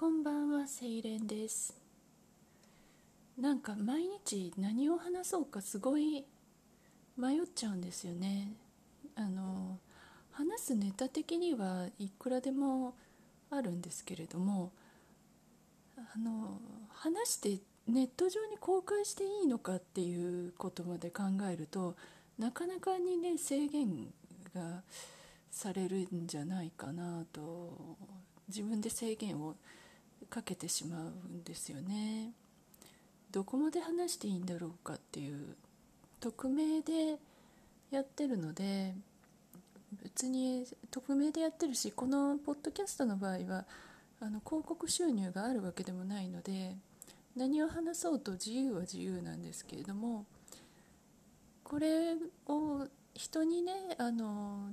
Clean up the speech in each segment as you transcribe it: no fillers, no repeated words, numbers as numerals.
こんばんは、セイレンです。なんか毎日何を話そうかすごい迷っちゃうんですよね。話すネタ的にはいくらでもあるんですけれども、話してネット上に公開していいのかっていうことまで考えると、なかなかにね、制限がされるんじゃないかなと、自分で制限をかけてしまうんですよね。どこまで話していいんだろうかっていう、匿名でやってるので、別に匿名でやってるし、このポッドキャストの場合は広告収入があるわけでもないので、何を話そうと自由は自由なんですけれども、これを人にね、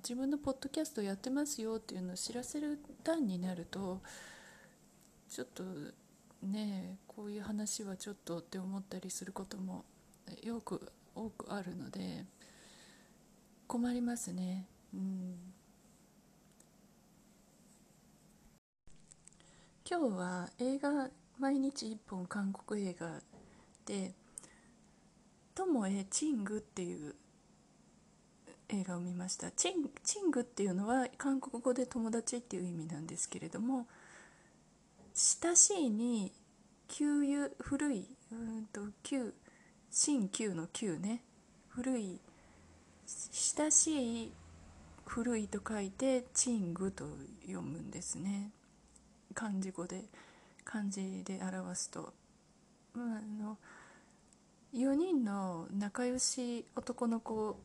自分のポッドキャストやってますよっていうのを知らせる段になると、ちょっとね、こういう話はちょっとって思ったりすることも多くあるので困りますね。今日は映画、毎日一本韓国映画で、友へチングっていう映画を見ました。チングっていうのは韓国語で友達っていう意味なんですけれども、親しいに旧友、古い、旧、新旧の旧ね、古い、親しい古いと書いてチングと読むんですね。漢字で表すと、4人の仲良し男の子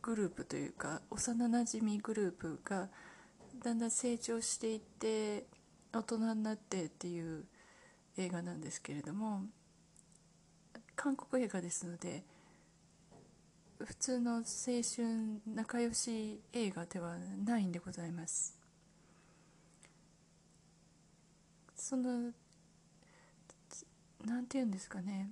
グループというか、幼なじみグループがだんだん成長していって大人になってっていう映画なんですけれども、韓国映画ですので普通の青春仲良し映画ではないんでございます。そのなんていうんですかね、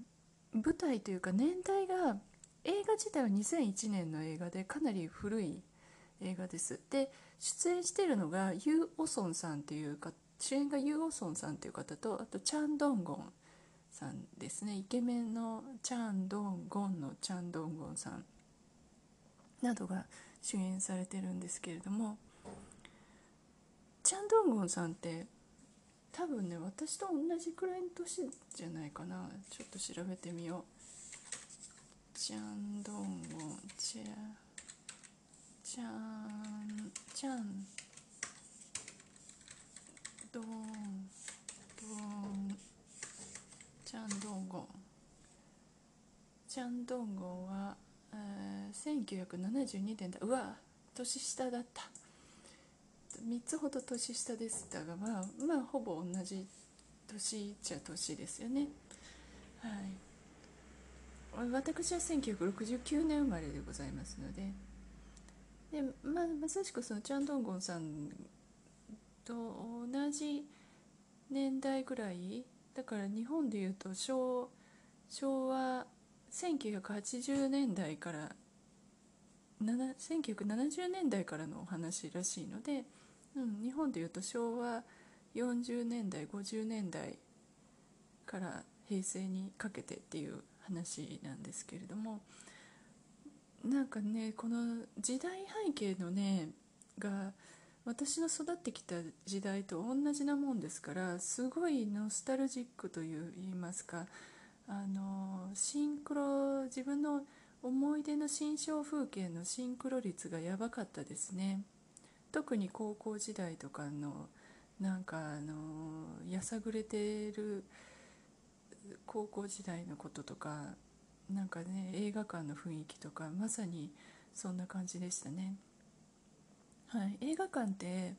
舞台というか年代が、映画自体は2001年の映画でかなり古い映画です。で、出演しているのがユ・オソンさんというか、主演がユ・オソンさんという方と、あとチャン・ドンゴンさんですね。イケメンのチャン・ドンゴンのチャン・ドンゴンさんなどが主演されてるんですけれども、チャン・ドンゴンさんって多分ね、私と同じくらいの年じゃないかな。ちょっと調べてみよう。チャンドンゴン、チャンドンゴンは、1972年だ。うわ、年下だった。3つほど年下でしたが、まあほぼ同じ年っちゃ年ですよね。はい、私は1969年生まれでございますので、まさしくそのチャン・ドンゴンさんと同じ年代ぐらいだから、日本でいうと昭和1980年代から1970年代からのお話らしいので、日本でいうと昭和40年代50年代から平成にかけてっていう話なんですけれども、なんかね、この時代背景のねが私の育ってきた時代と同じなもんですから、すごいノスタルジックといいますか、シンクロ、自分の思い出の心象風景のシンクロ率がやばかったですね。特に高校時代とかのなんかやさぐれてる高校時代のこととか、なんかね、映画館の雰囲気とか、まさにそんな感じでしたね。はい、映画館って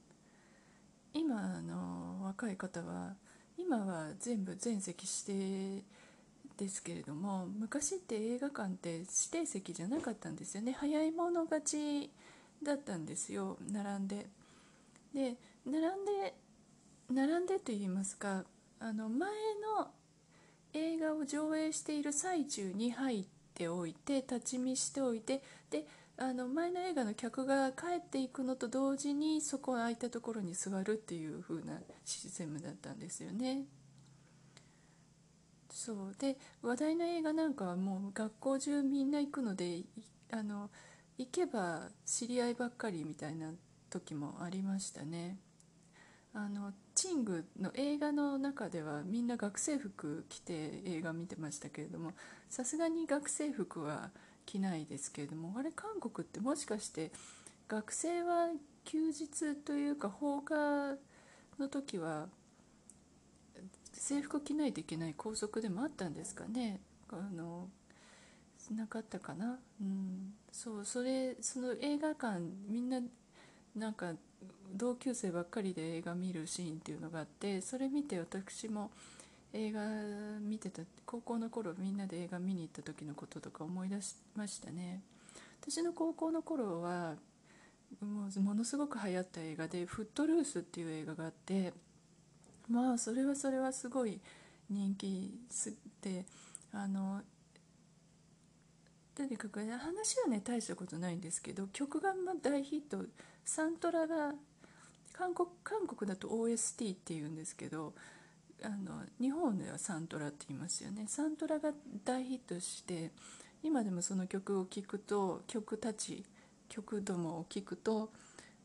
今の若い方は、今は全席指定ですけれども、昔って映画館って指定席じゃなかったんですよね。早い者勝ちだったんですよ。並んでと言いますか、前の映画を上映している最中に入っておいて、立ち見しておいて、で前の映画の客が帰っていくのと同時にそこ空いたところに座るっていう風なシステムだったんですよね。そうで話題の映画なんかはもう学校中みんな行くので行けば知り合いばっかりみたいな時もありましたね。チングの映画の中ではみんな学生服着て映画見てましたけれども、さすがに学生服は着ないですけれども、あれ韓国ってもしかして学生は休日というか放課の時は制服着ないといけない校則でもあったんですかね。なかったかな、うん、そうその映画館みんななんか同級生ばっかりで映画見るシーンっていうのがあって、それ見て私も映画見てた高校の頃みんなで映画見に行った時のこととか思い出しましたね。私の高校の頃はものすごく流行った映画で「フットルース」っていう映画があって、まあそれはすごい人気で、とにかく話はね大したことないんですけど、曲が大ヒット、サントラが韓国だと OST っていうんですけど、日本ではサントラって言いますよね。サントラが大ヒットして今でもその曲を聴くと曲どもを聴くと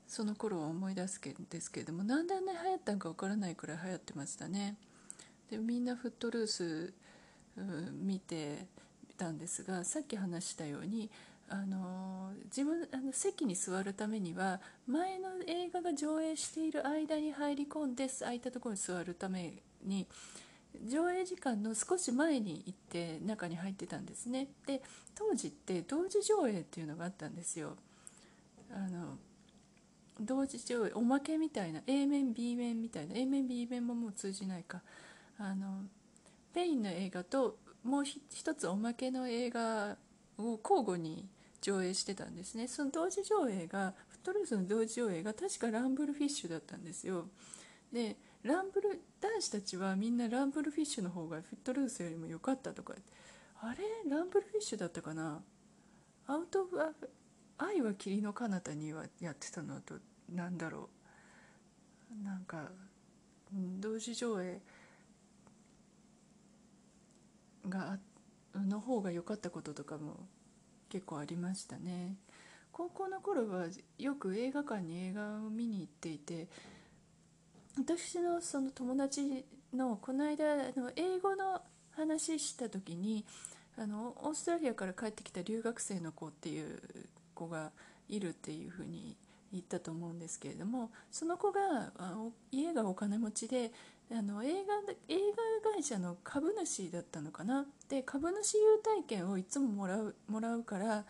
その頃を思い出すんですけれども、何でね流行ったのか分からないくらい流行ってましたね。でみんなフットルース見てたんですが、さっき話したように自分席に座るためには前の映画が上映している間に入り込んで空いたところに座るために上映時間の少し前に行って中に入ってたんですね。で当時って同時上映っていうのがあったんですよ。同時上映おまけみたいな A 面 B 面みたいな A 面 B 面ももう通じないか、ペインの映画ともう一つおまけの映画を交互に上映してたんですね。その同時上映がフットルースの同時上映が確かランブルフィッシュだったんですよ。で男子たちはみんなランブルフィッシュの方がフットルースよりも良かったとか、あれランブルフィッシュだったかな、アウト・オブ・愛は霧の彼方にはやってたのと、なんだろう、なんか同時上映がの方が良かったこととかも結構ありましたね。高校の頃はよく映画館に映画を見に行っていて、私のその友達のこの間英語の話した時にオーストラリアから帰ってきた留学生の子っていう子がいるっていうふうに言ったと思うんですけれども、その子が家がお金持ちで映画会社の株主だったのかな。で株主優待券をいつももらうから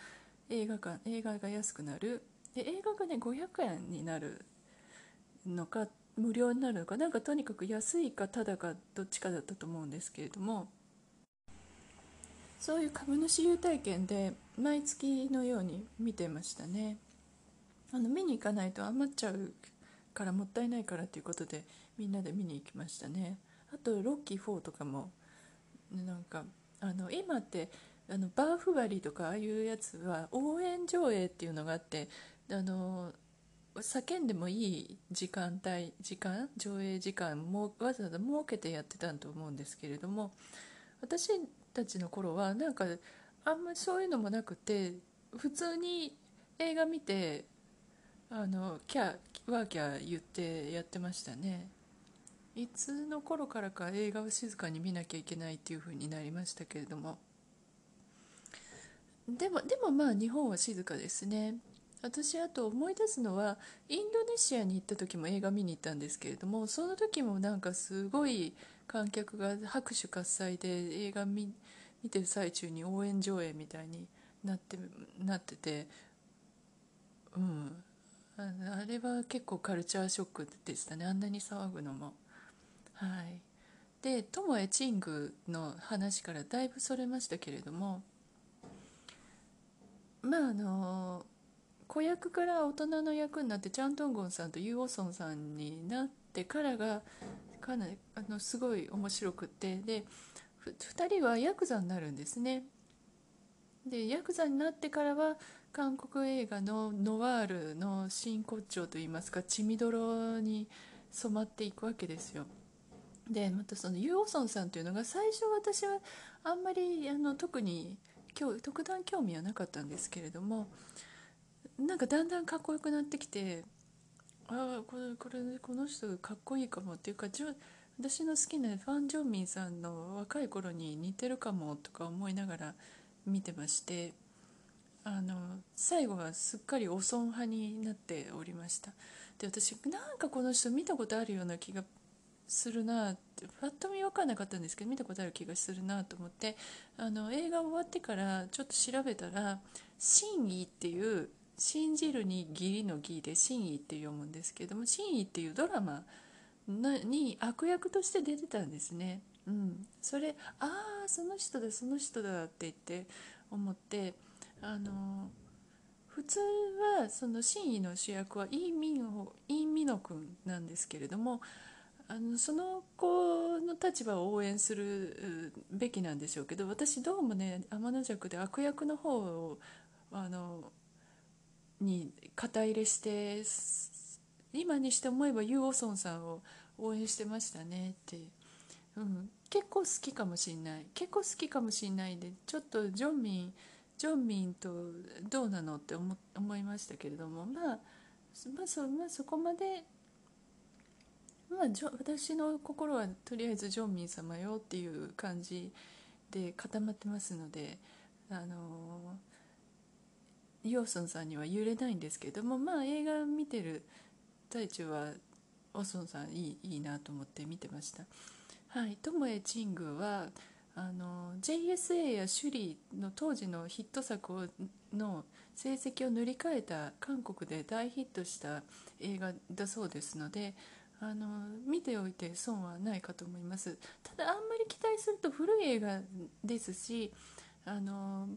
映画が安くなる。で映画がね500円になるのか無料になるのか、なんかとにかく安いかただかどっちかだったと思うんですけれども、そういう株主優待券で毎月のように見てましたね。見に行かないと余っちゃうからもったいないからということでみんなで見に行きましたね。あとロッキー4とかもなんか今ってバーフバリとかああいうやつは応援上映っていうのがあって、叫んでもいい上映時間もわざわざ設けてやってたと思うんですけれども、私たちの頃はなんかあんまりそういうのもなくて、普通に映画見てワーキャー言ってやってましたね。いつの頃からか映画を静かに見なきゃいけないっていう風になりましたけれども、でもまあ日本は静かですね。私あと思い出すのはインドネシアに行った時も映画見に行ったんですけれども、その時もなんかすごい観客が拍手喝采で映画見てる最中に応援上映みたいになってて、うん、あれは結構カルチャーショックでしたね、あんなに騒ぐのも。はい、でトモエ・チングの話からだいぶそれましたけれども、まあ子役から大人の役になってチャン・ドンゴンさんとユー・オソンさんになってからがかなりすごい面白くて、で2人はヤクザになるんですね。でヤクザになってからは韓国映画のノワールの真骨頂といいますか、血みどろに染まっていくわけですよ。でまたそのユー・オソンさんというのが、最初私はあんまり特に特段興味はなかったんですけれども、なんかだんだんかっこよくなってきて、ああこの人かっこいいかもっていうか、私の好きなファン・ジョンミンさんの若い頃に似てるかもとか思いながら見てまして、最後はすっかりオソン派になっておりました。で私なんかこの人見たことあるような気がするなって、パッと見分かんなかったんですけど、見たことある気がするなと思って、映画終わってからちょっと調べたら、信義っていう信じるに義理の義で信義って読むんですけども、信義っていうドラマに悪役として出てたんですね。うん、それああその人だその人だって言って思って、普通はその信義の主役はイ・ミノ君なんですけれども、その子の立場を応援するべきなんでしょうけど、私どうもね、天の弱で悪役の方をに肩入れして、今にして思えばユー・オソンさんを応援してましたねって、うん、結構好きかもしれないで、ちょっとジョンミンとどうなのって思いましたけれども、そこまで。私の心はとりあえずジョンミン様よっていう感じで固まってますので、ヨーソンさんには揺れないんですけれども、映画見てる最中はオソンさんいいなと思って見てました。はい、トムエ・チングはJSA やシュリーの当時のヒット作の成績を塗り替えた、韓国で大ヒットした映画だそうですので、見ておいて損はないかと思います。ただあんまり期待すると古い映画ですし、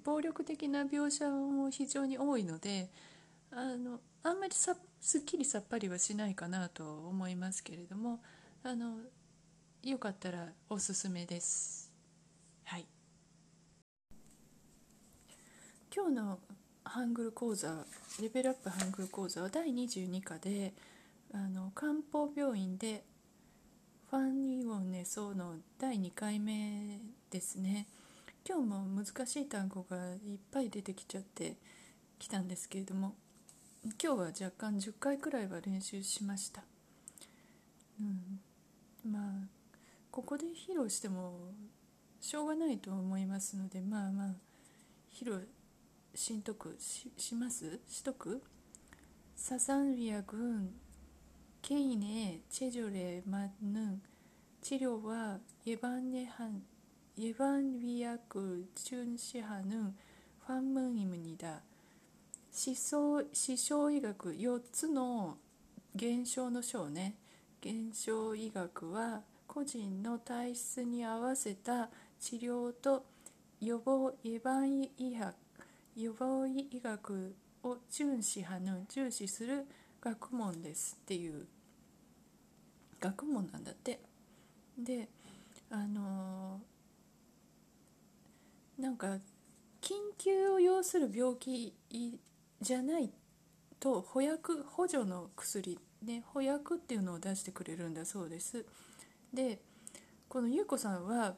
暴力的な描写も非常に多いので、あんまりすっきりさっぱりはしないかなと思いますけれども、よかったらおすすめです。はい、今日のハングル講座、レベルアップハングル講座は第22課で、漢方病院でファン・イオン・ネソーの第2回目ですね。今日も難しい単語がいっぱい出てきちゃってきたんですけれども、今日は若干10回くらいは練習しました。ここで披露してもしょうがないと思いますので、披露しますしとく。ササンウィア軍ケイネチェジョレマヌン治療は예방의학을중시하는환문입니다。思想医学、4つの現象の章ね。現象医学は個人の体質に合わせた治療と予防医学を重視する学問ですっていう学問なんだって。でなんか緊急を要する病気じゃないと補助の薬ね、補薬っていうのを出してくれるんだそうです。でこの優子さんは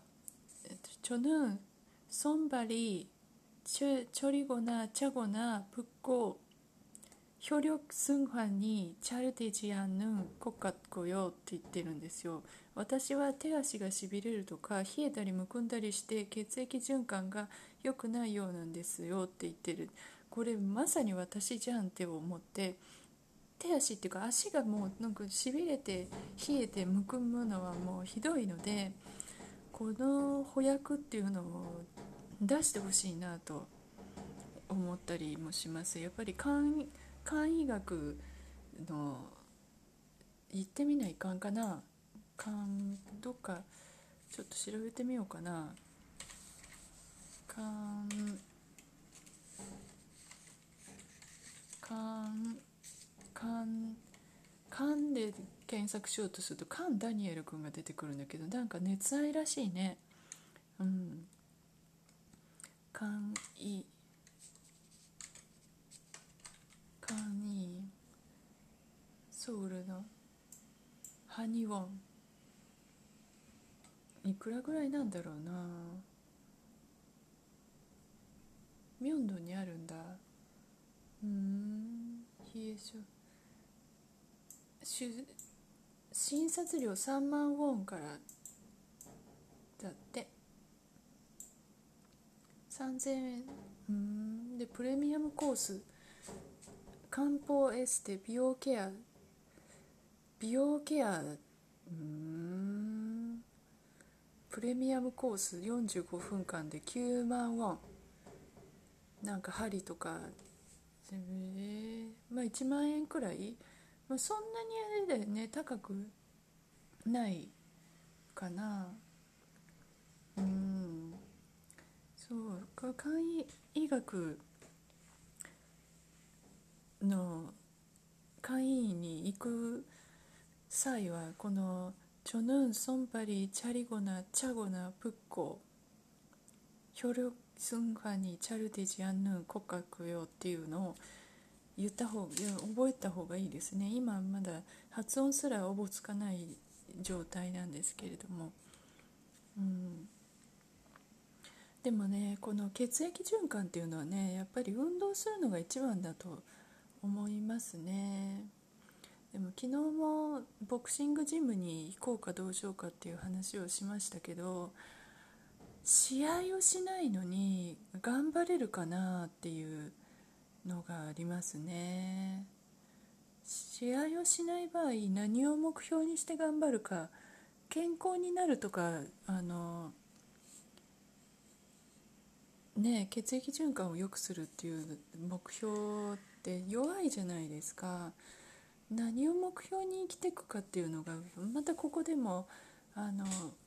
저는 손발이 저리거나 차거나 붓고 혈액순환이 잘 되지 않는 것 같고요 って言ってるんですよ。私は手足がしびれるとか冷えたりむくんだりして血液循環が良くないようなんですよって言ってる。これまさに私じゃんって思って、手足っていうか足がもうなんかしびれて冷えてむくむのはもうひどいので、この補薬っていうのを出してほしいなと思ったりもします。やっぱり漢医学の言ってみないかんかな、どっかちょっと調べてみようかな。漢で検索しようとすると漢ダニエル君が出てくるんだけど、なんか熱愛らしいね。うん、漢医かにソウルのハニワンいくらぐらいなんだろうな。ミョンドンにあるんだ。冷え性診察料3万ウォンからだって。3000円。でプレミアムコース、漢方エステ、美容ケア。プレミアムコース45分間で9万ウォン。なんか針とか、まあ1万円くらい、まあ、そんなにあれだよね、高くないかな。そうか、簡易医学の会員に行く際は、このチョヌンソンパリチャリゴナチャゴナプッコ協力スンファニーチャルティジアンヌン骨格用っていうのを言った方が、覚えた方がいいですね。今まだ発音すらおぼつかない状態なんですけれども、でもね、この血液循環っていうのはね、やっぱり運動するのが一番だと思いますね。でも昨日もボクシングジムに行こうかどうしようかっていう話をしましたけど、試合をしないのに頑張れるかなっていうのがありますね。試合をしない場合、何を目標にして頑張るか、健康になるとか、血液循環を良くするっていう目標って弱いじゃないですか。何を目標に生きていくかっていうのがまたここでも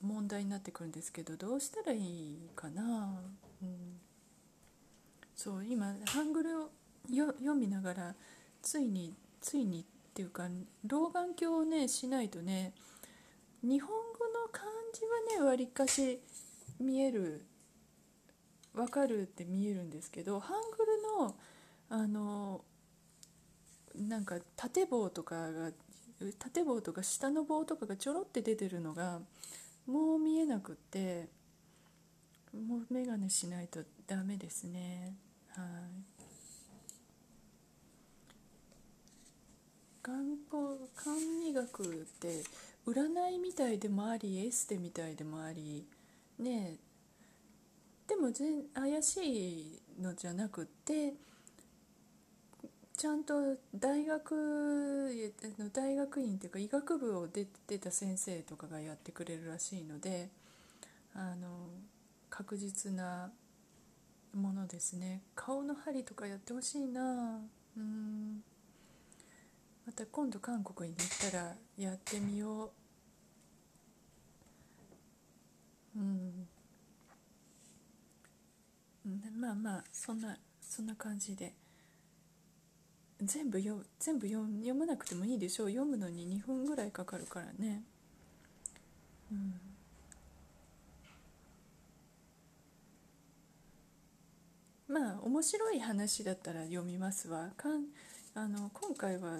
問題になってくるんですけど、どうしたらいいかな。そう、今ハングルを読みながらついにっていうか、老眼鏡をねしないとね、日本語の漢字はねわりかし見える、分かるって見えるんですけど、ハングルのなんか縦棒とか下の棒とかがちょろって出てるのがもう見えなくって、もう眼鏡しないとダメですね。はい、漢医学って占いみたいでもあり、エステみたいでもありねえ、でも怪しいのじゃなくって、ちゃんと大学院っていうか医学部を出た先生とかがやってくれるらしいので、確実なものですね。顔の針とかやってほしいな。また今度韓国に行ったらやってみよう。まあそんな感じで、全部読まなくてもいいでしょう。読むのに2分ぐらいかかるからね。まあ面白い話だったら読みますわ。今回は、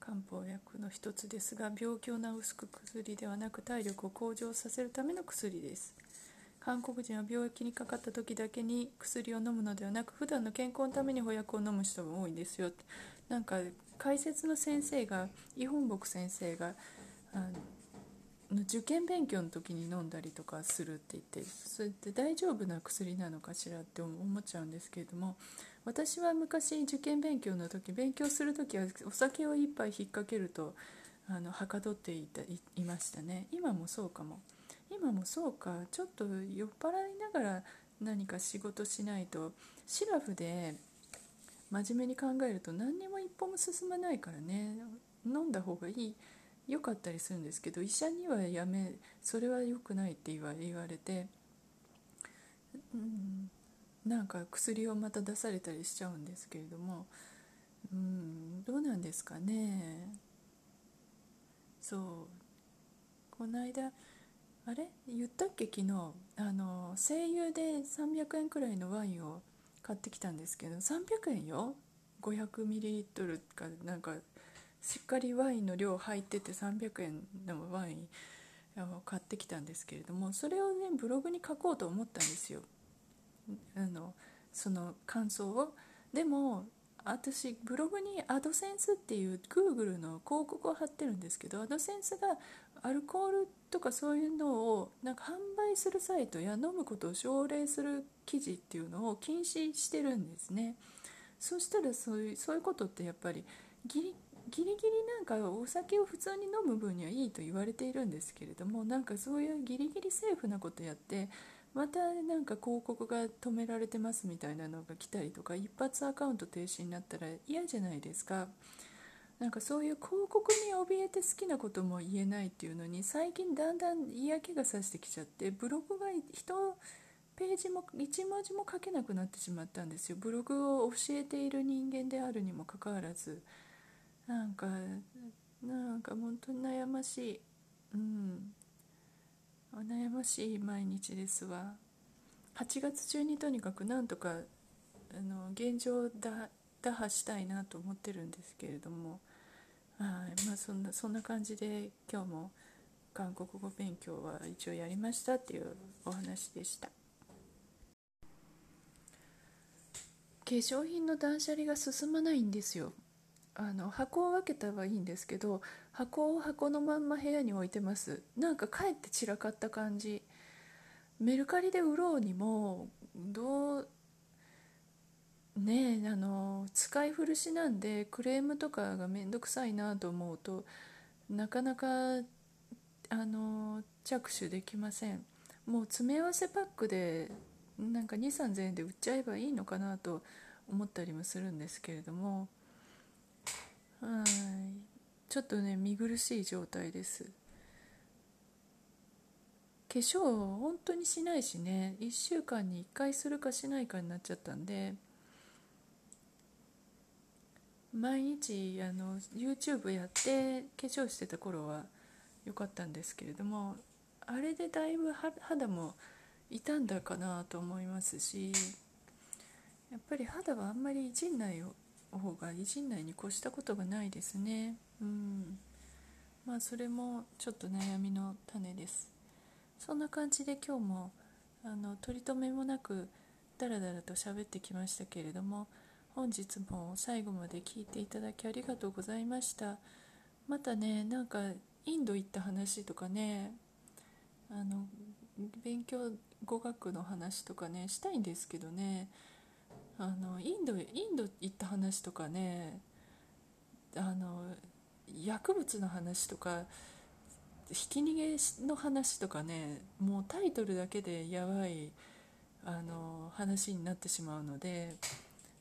漢方薬の一つですが、病気を治す薬ではなく体力を向上させるための薬です。韓国人は病気にかかった時だけに薬を飲むのではなく、普段の健康のために補薬を飲む人も多いんですよ。なんか解説の先生が、イ・ホンボク先生が受験勉強の時に飲んだりとかするって言って、それって大丈夫な薬なのかしらって思っちゃうんですけれども、私は昔受験勉強の時、勉強する時はお酒を一杯引っ掛けるとはかどっていましたね。今もそうか、ちょっと酔っ払いながら何か仕事しないと、シラフで真面目に考えると何にも一歩も進まないからね、飲んだ方がいい良かったりするんですけど、医者にはそれは良くないって言われて、なんか薬をまた出されたりしちゃうんですけれども、どうなんですかね。そう、この間あれ言ったっけ、昨日声優で300円くらいのワインを買ってきたんですけど、300円よ、500ミリリットルかなんかしっかりワインの量入ってて300円のワインを買ってきたんですけれども、それをねブログに書こうと思ったんですよ、その感想を。でも私ブログにアドセンスっていう Google の広告を貼ってるんですけど、アドセンスがアルコールとかそういうのをなんか販売するサイトや飲むことを奨励する記事っていうのを禁止してるんですね。そしたらそういうことってやっぱりギリギリなんかお酒を普通に飲む分にはいいと言われているんですけれども、なんかそういうギリギリセーフなことやって、またなんか広告が止められてますみたいなのが来たりとか、一発アカウント停止になったら嫌じゃないですか。なんかそういう広告に怯えて好きなことも言えないっていうのに、最近だんだん嫌気がさしてきちゃって、ブログが1ページも1文字も書けなくなってしまったんですよ。ブログを教えている人間であるにもかかわらず、なんか本当に悩ましい、悩ましい毎日ですわ。8月中にとにかくなんとか現状を打破したいなと思ってるんですけれども、そんな感じで今日も韓国語勉強は一応やりましたっていうお話でした。化粧品の断捨離が進まないんですよ。箱を分けたはいいんですけど、箱を箱のまんま部屋に置いてます。なんかかえって散らかった感じ。メルカリで売ろうにも使い古しなんで、クレームとかがめんどくさいなと思うとなかなか着手できません。もう詰め合わせパックでなんか 2,3 千円で売っちゃえばいいのかなと思ったりもするんですけれども、ちょっとね見苦しい状態です。化粧を本当にしないしね、1週間に1回するかしないかになっちゃったんで、毎日YouTube やって化粧してた頃は良かったんですけれども、あれでだいぶ肌も傷んだかなと思いますし、やっぱり肌はあんまりいじんないよ方がいじんないに越したことがないですね。それもちょっと悩みの種です。そんな感じで今日も取り留めもなくだらだらと喋ってきましたけれども、本日も最後まで聞いていただきありがとうございました。またね、なんかインド行った話とかね、勉強語学の話とかねしたいんですけどね、インド行った話とかね、薬物の話とかひき逃げの話とかね、もうタイトルだけでやばい話になってしまうので、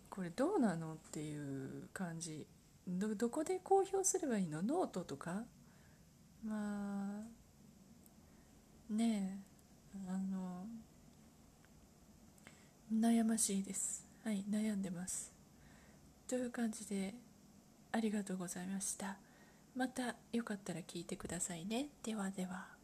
これどうなのっていう感じ。 どこで公表すればいいの？ノートとか？まあねえ、悩ましいです。はい、悩んでます。という感じで、ありがとうございました。またよかったら聞いてくださいね。ではでは。